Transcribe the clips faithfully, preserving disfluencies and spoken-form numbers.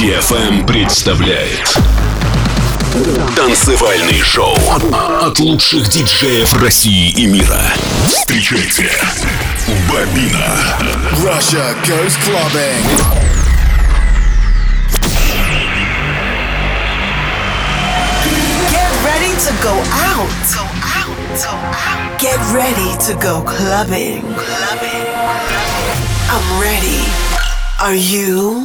ди эф эм представляет танцевальный шоу от лучших диджеев России и мира. Встречайте, Бобина. Russia goes clubbing. Get ready to go out. Go out. Go out. Get ready to go clubbing. Clubbing. I'm ready. Are you?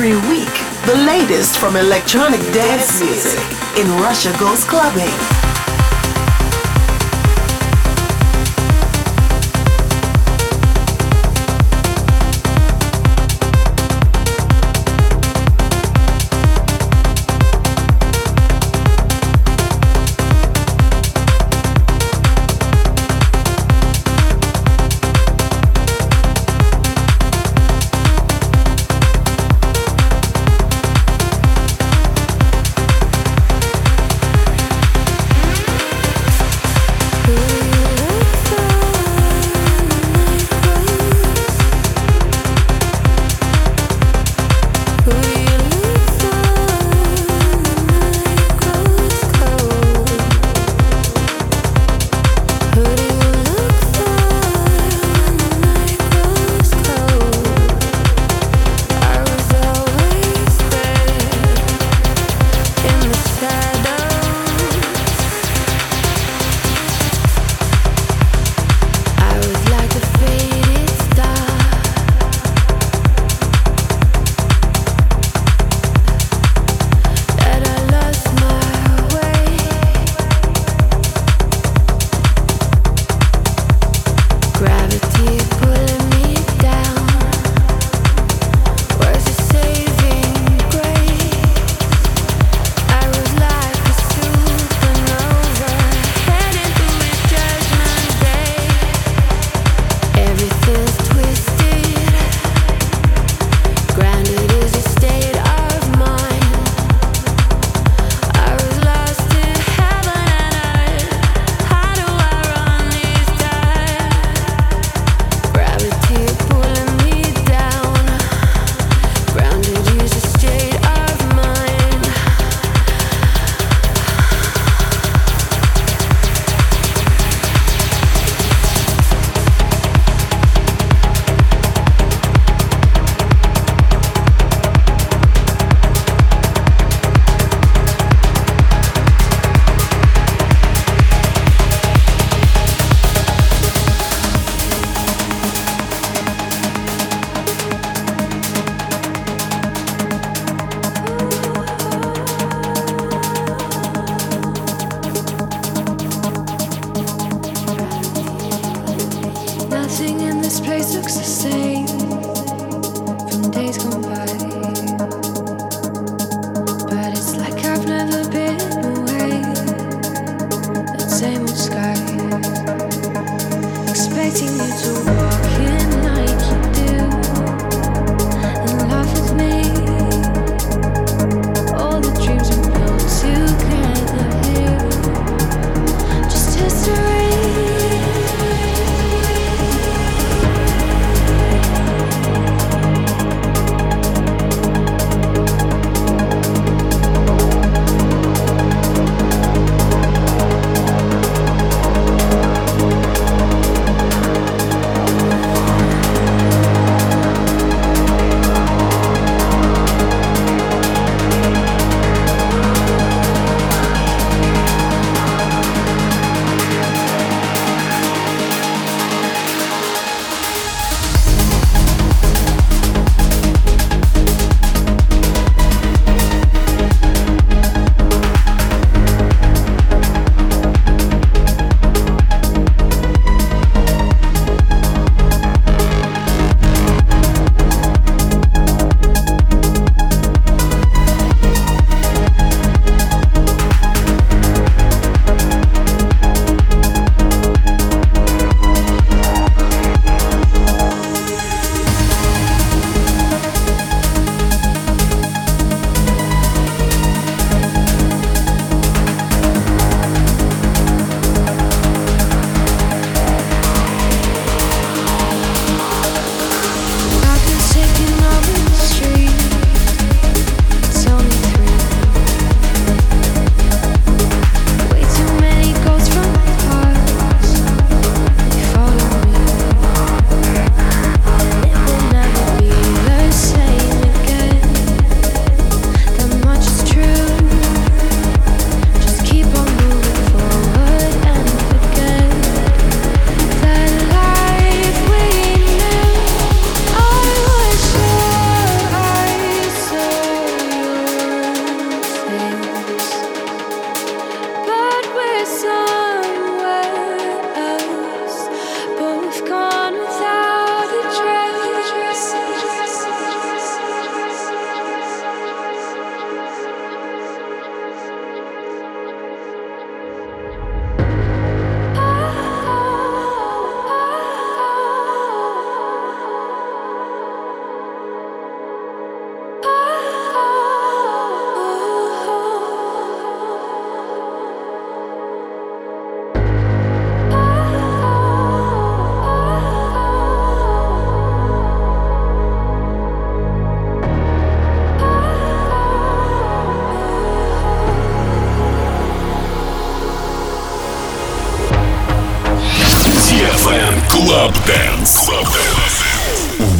Every week, the latest from electronic dance music in Russia Goes Clubbing.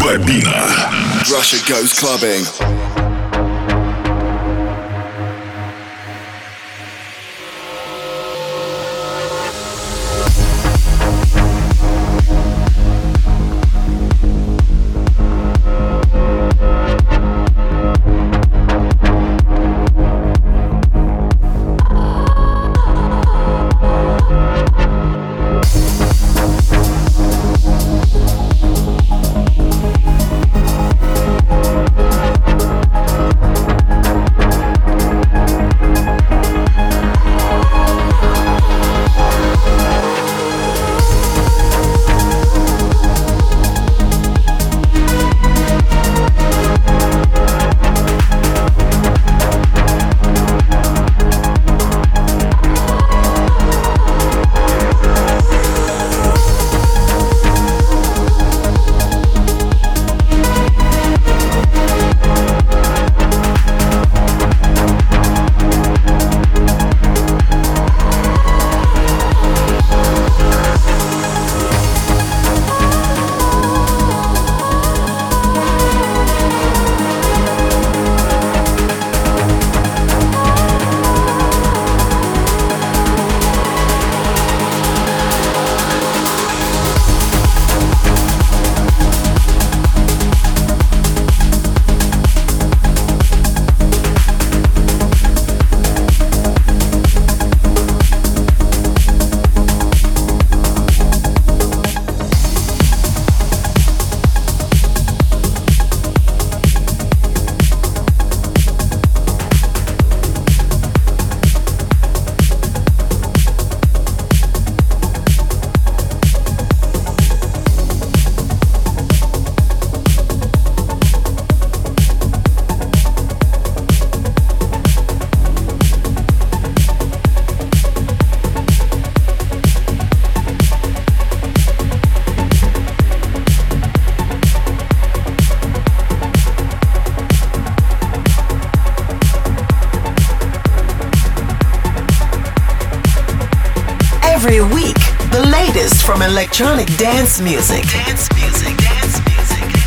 Bobina. Russia goes clubbing. artists from electronic dance music. Dance music. Dance music.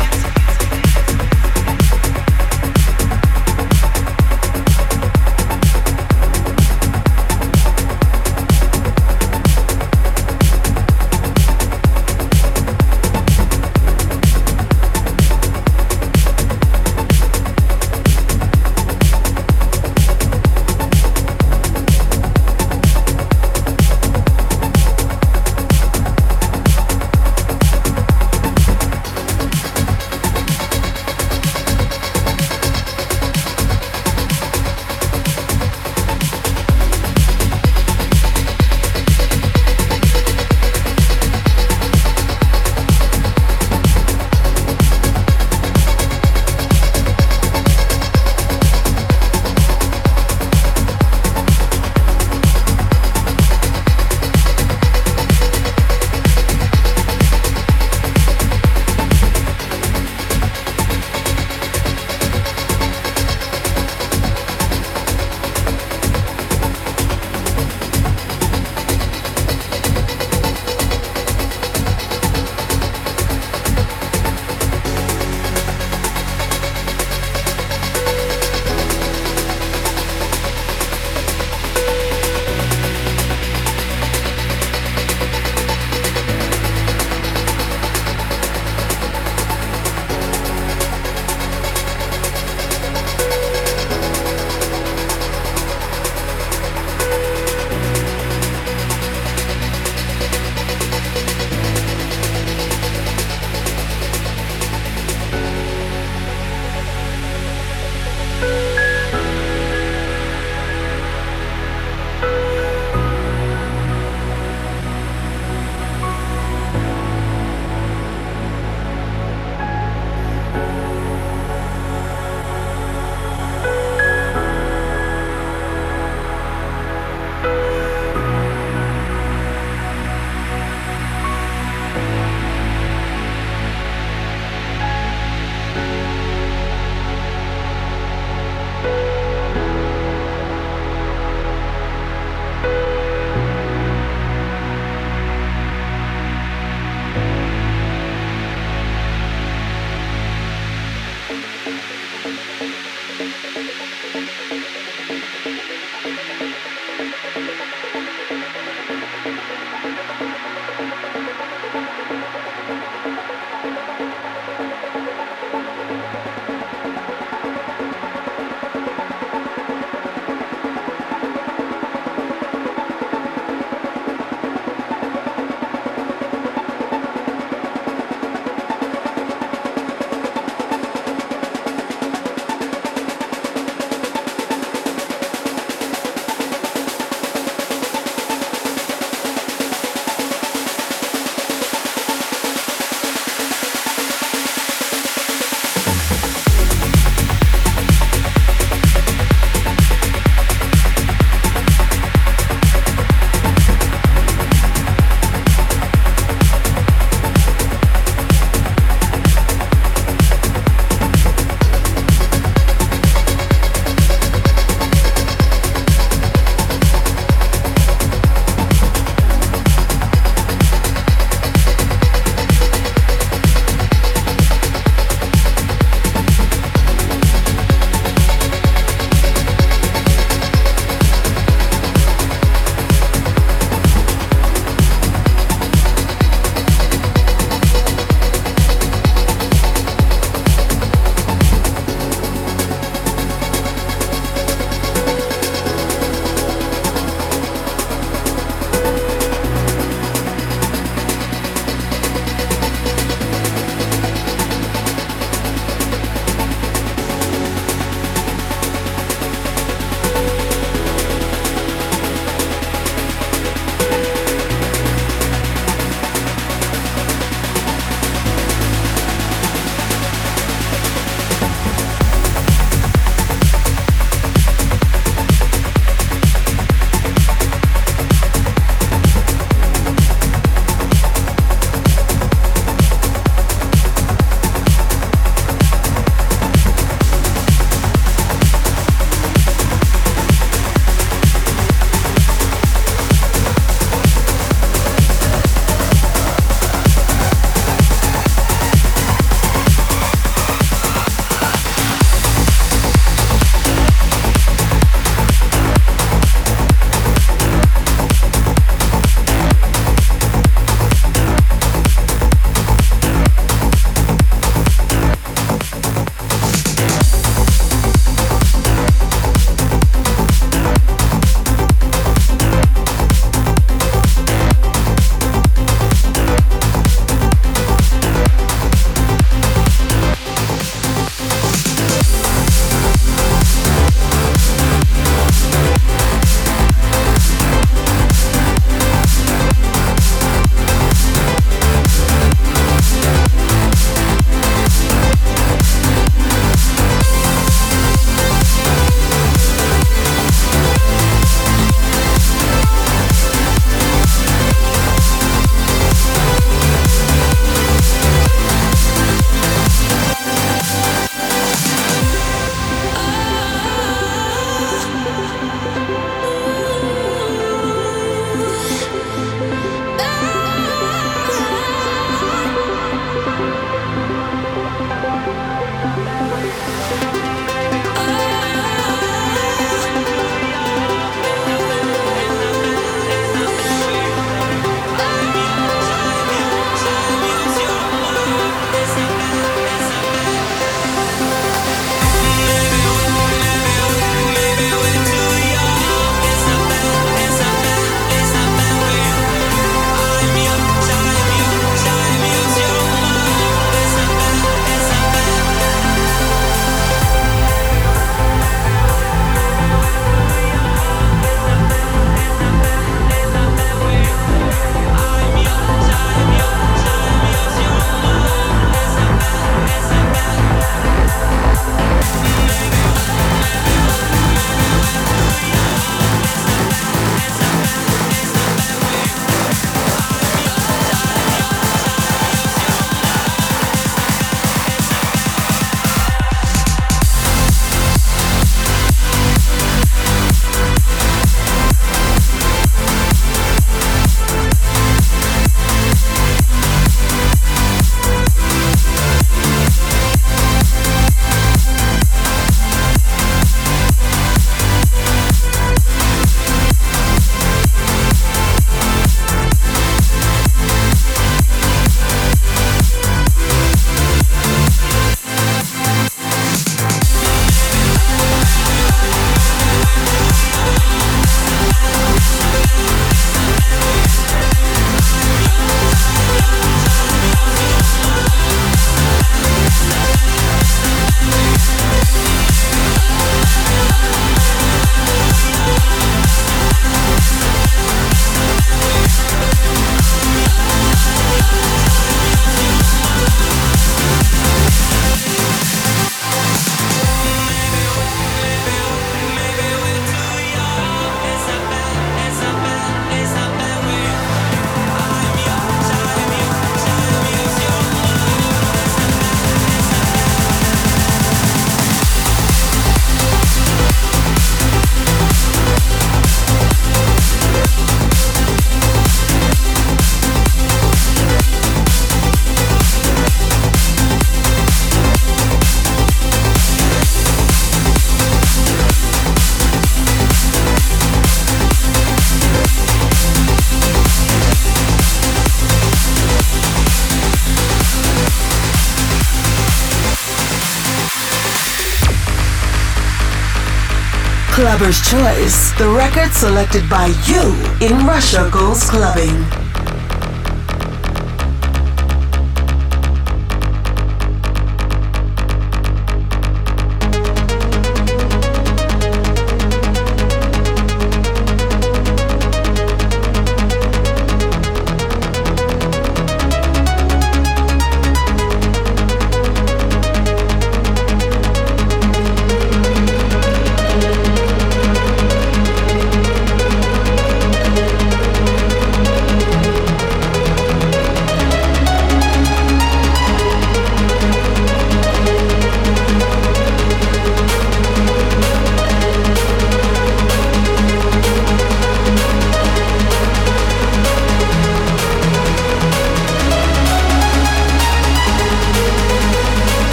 Clubber's Choice, the record selected by you in Russia Goes Clubbing.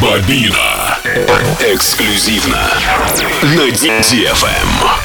Бобина. Эксклюзивно на ди эф эм.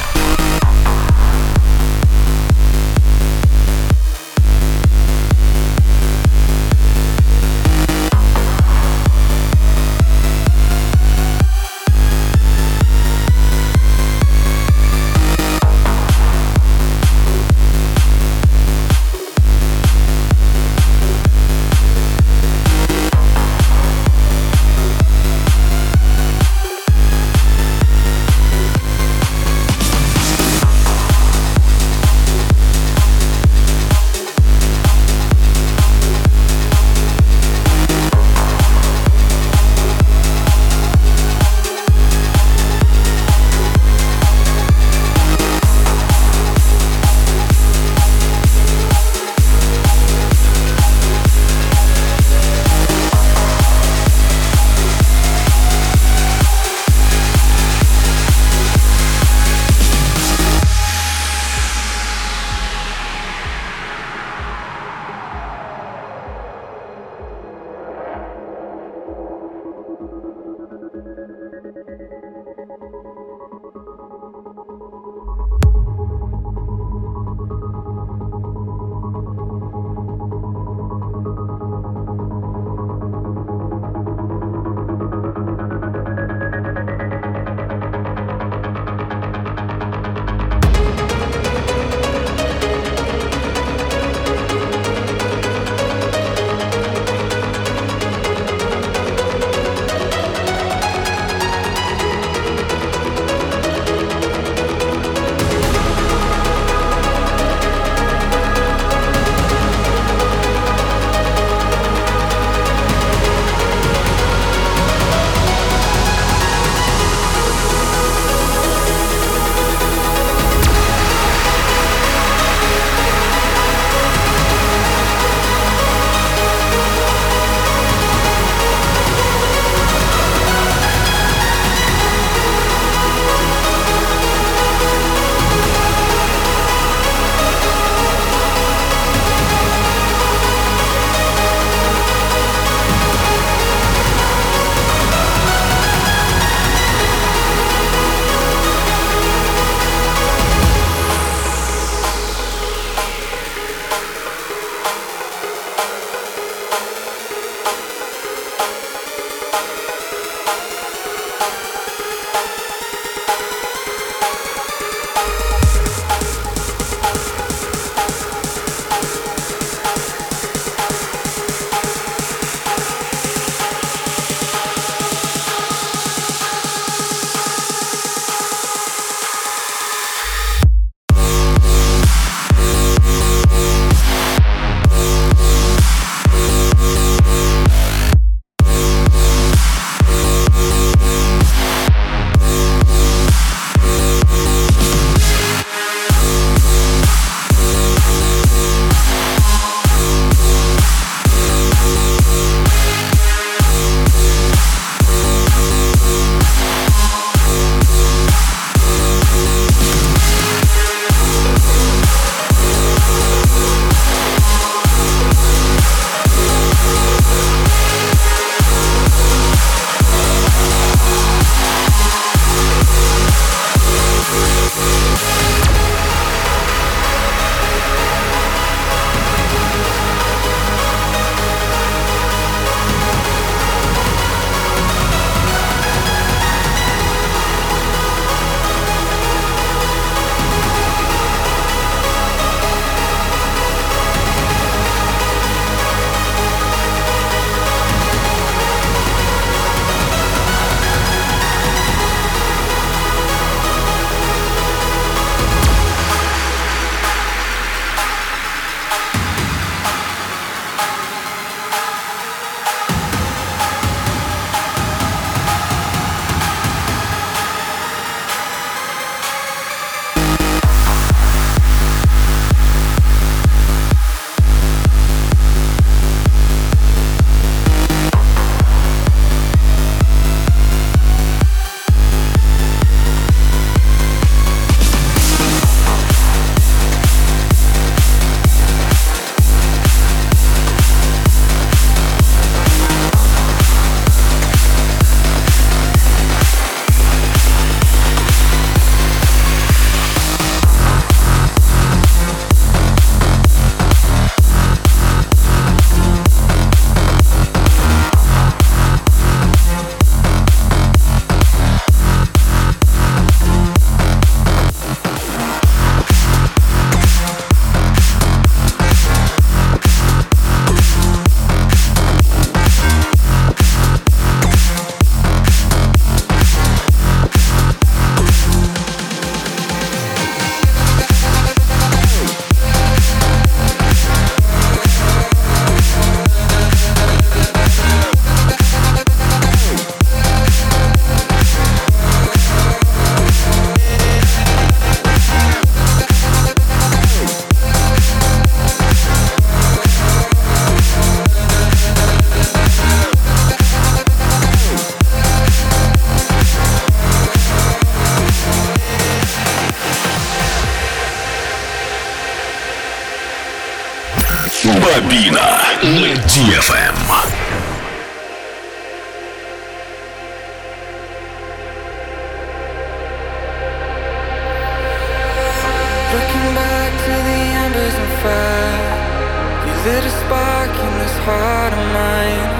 heart of mine,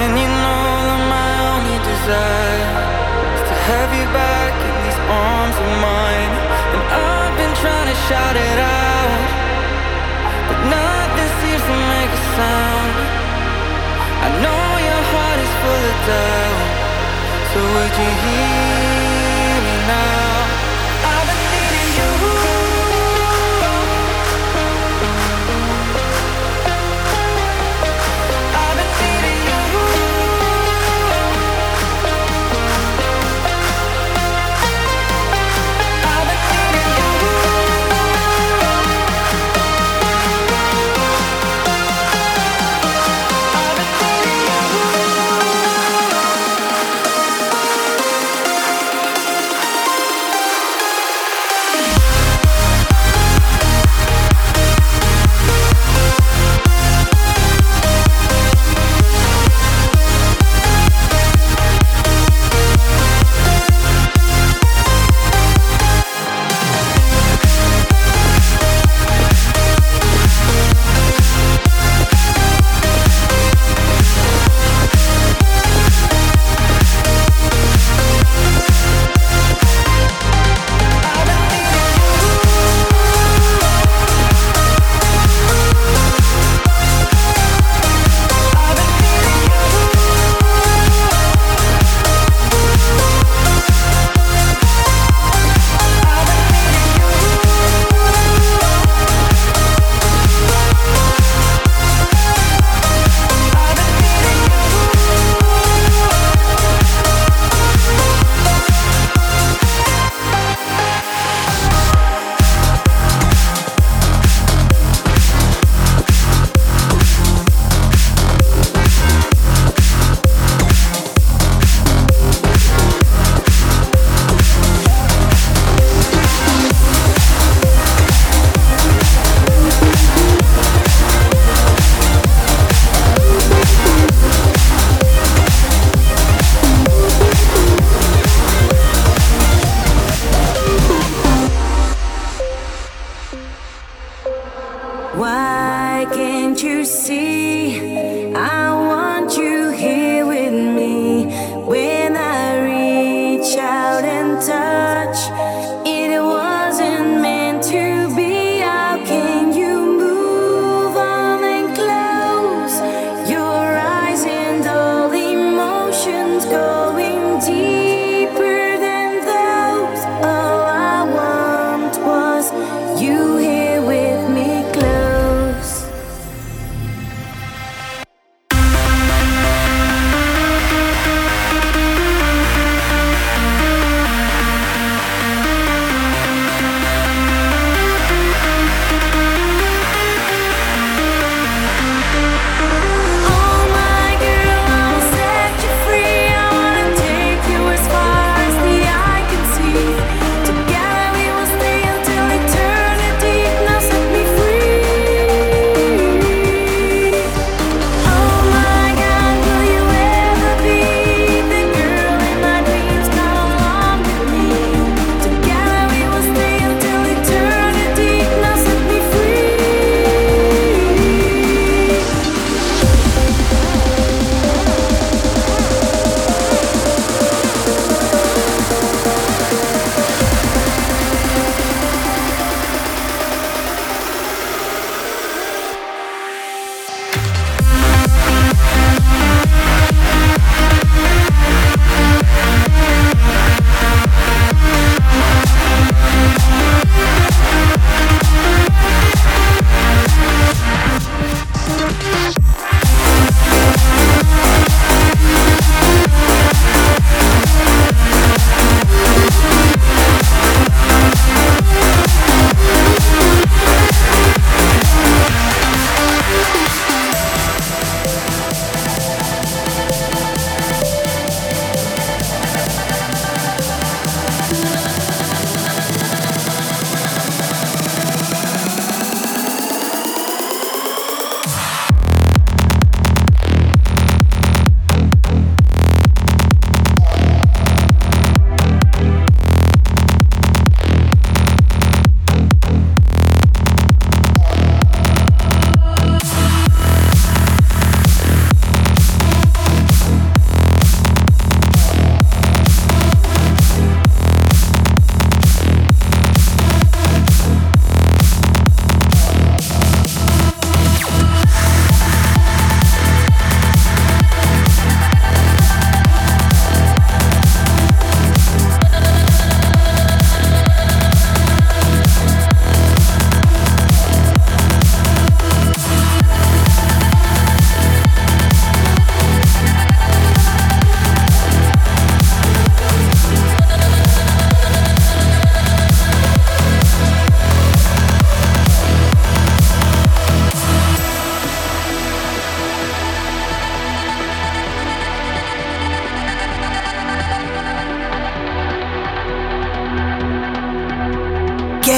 and you know that my only desire is to have you back in these arms of mine. And I've been trying to shout it out, but nothing seems to make a sound. I know your heart is full of doubt, so would you hear me now? I've been needing you.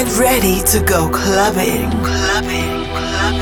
Get ready to go clubbing. Clubbing. Clubbing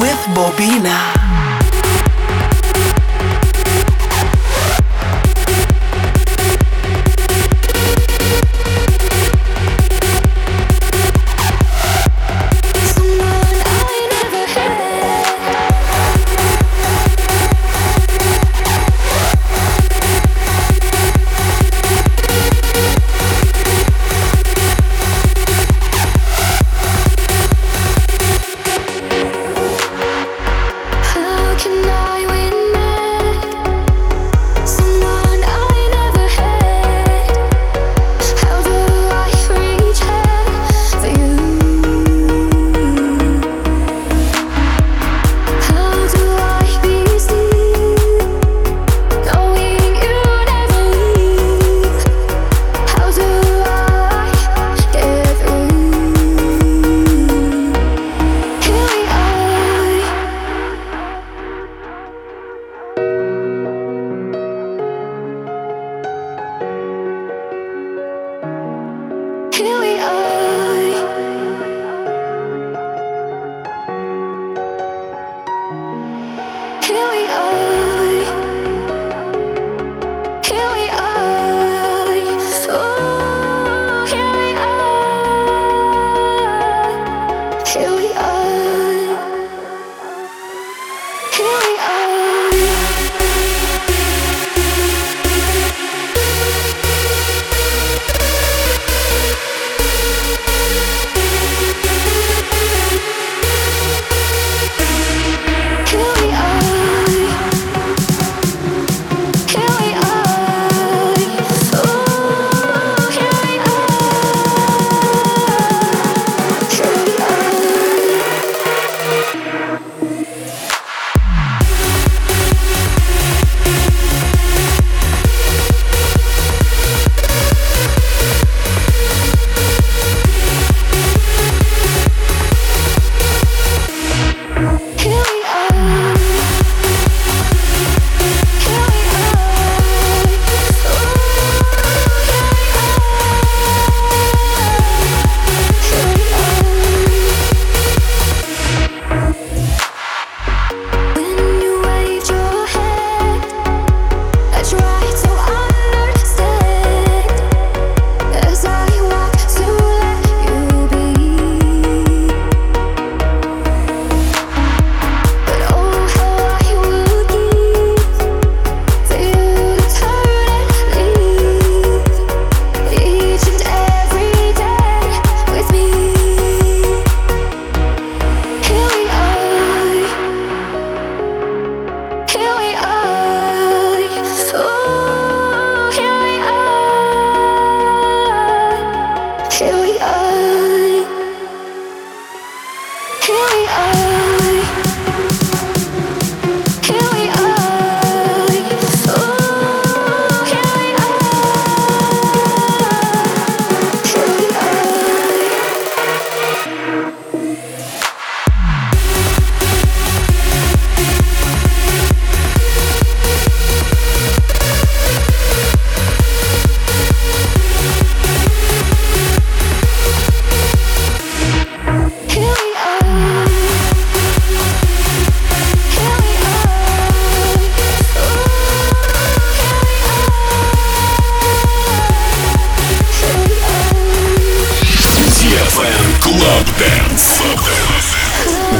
with Bobina.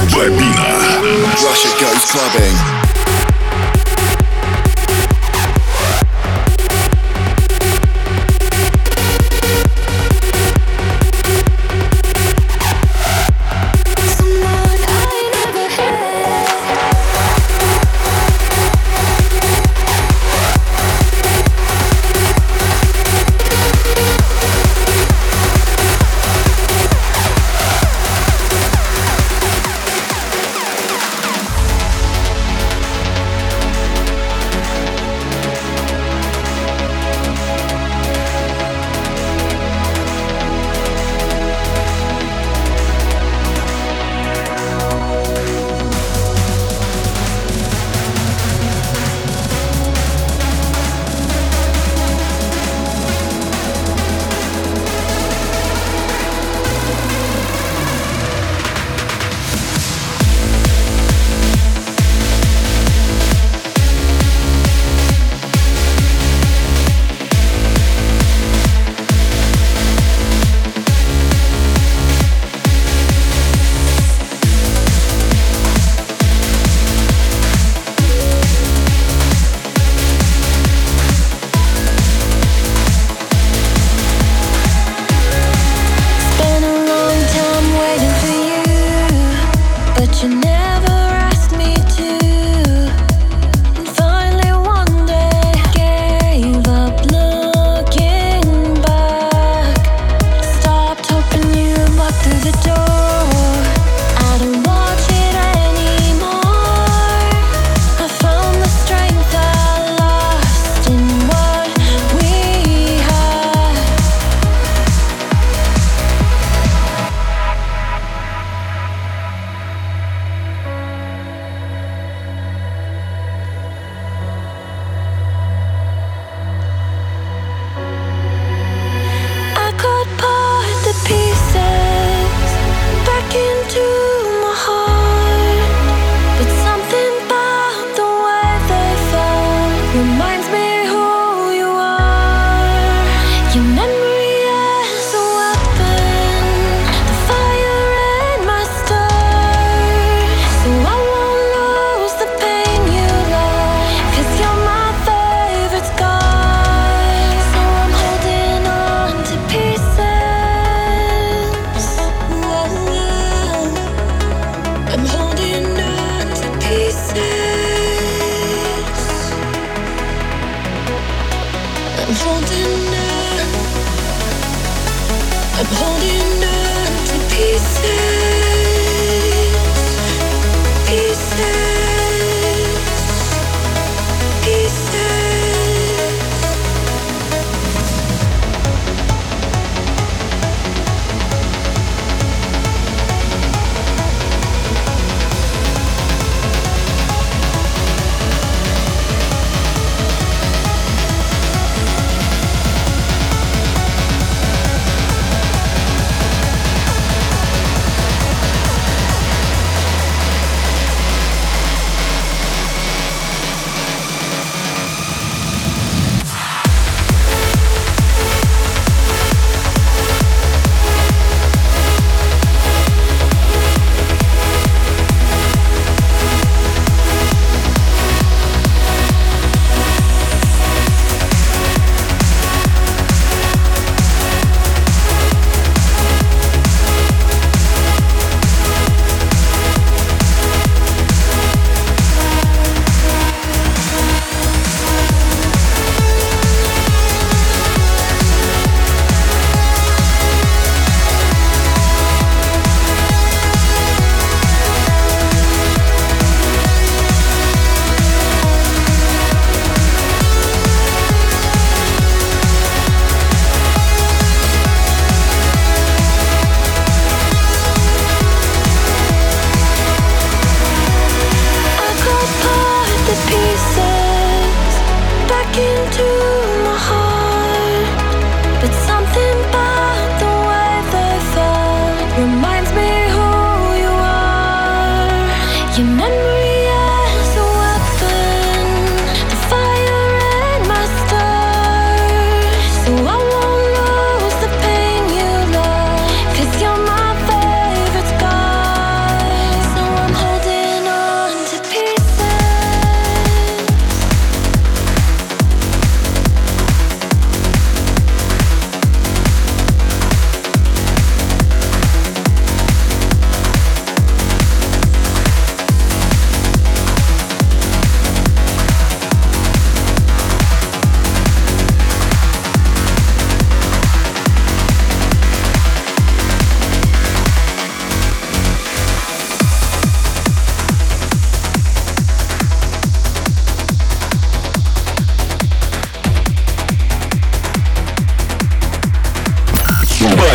Bobina. Russia goes clubbing.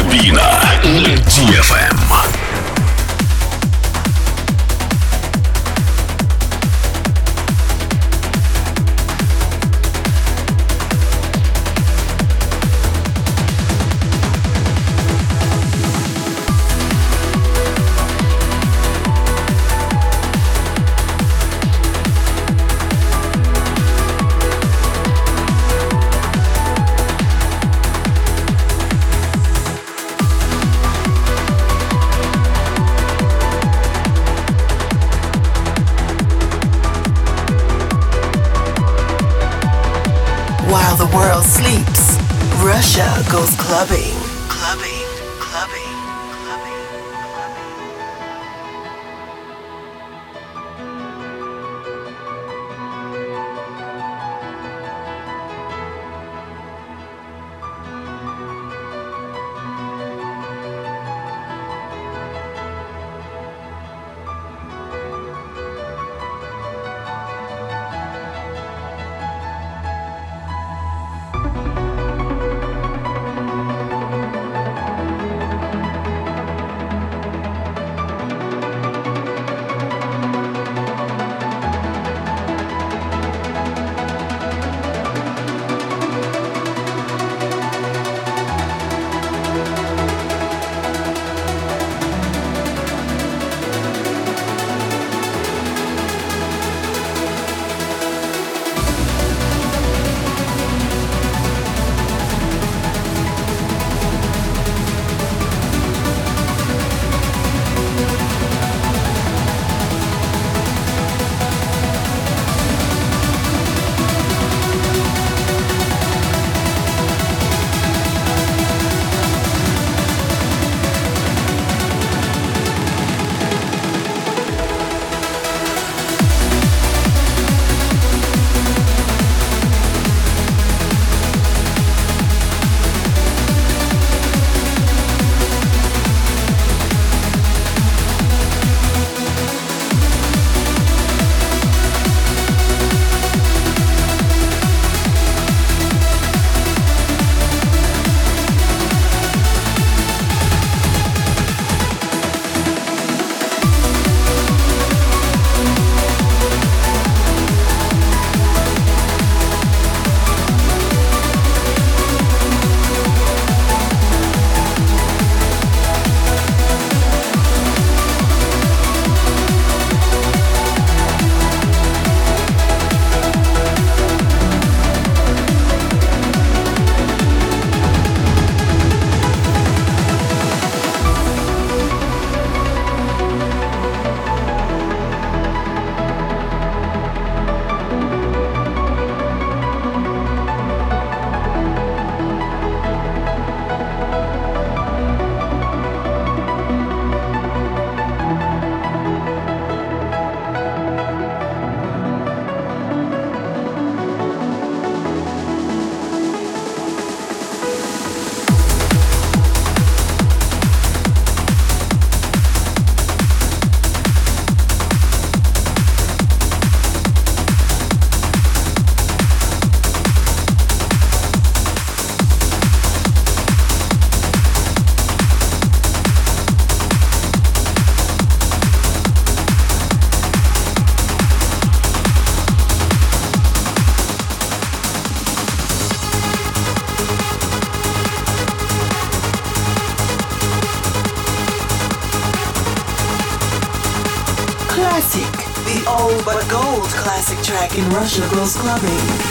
Bobina и ди эф эм. While the world sleeps, Russia goes clubbing. Clubbing, clubbing, clubbing, The old but gold classic track in Russia goes clubbing.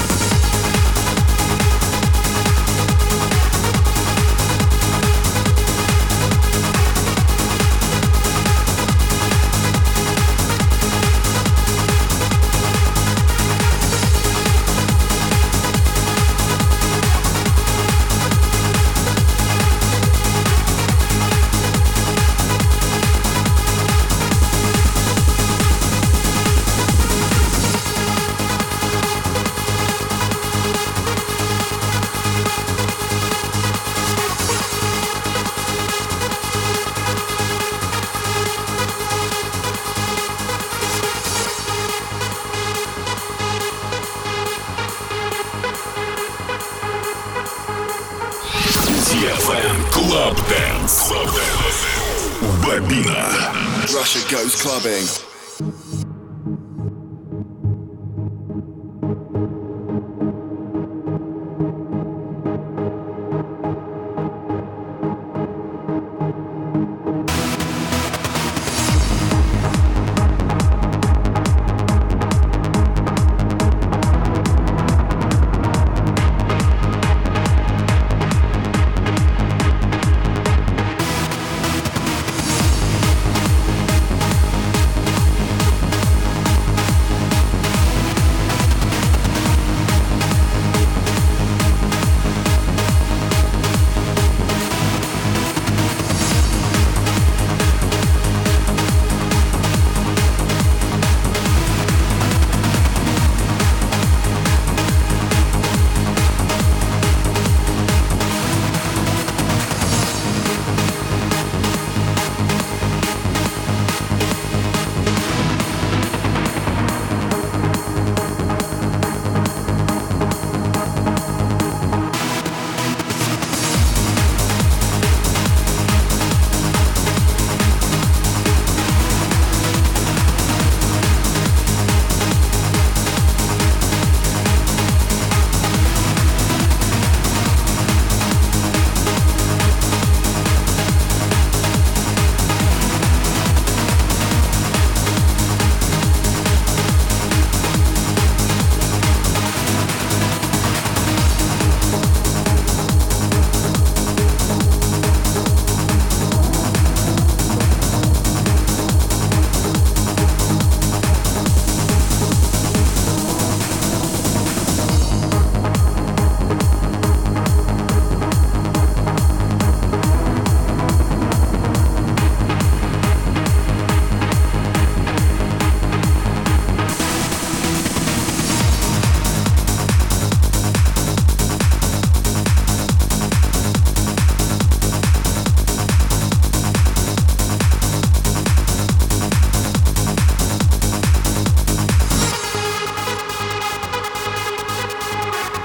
Club Dance. Club Dance. Bobina. Russia goes clubbing.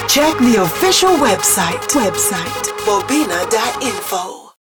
Check the official website, website, bobina dot info.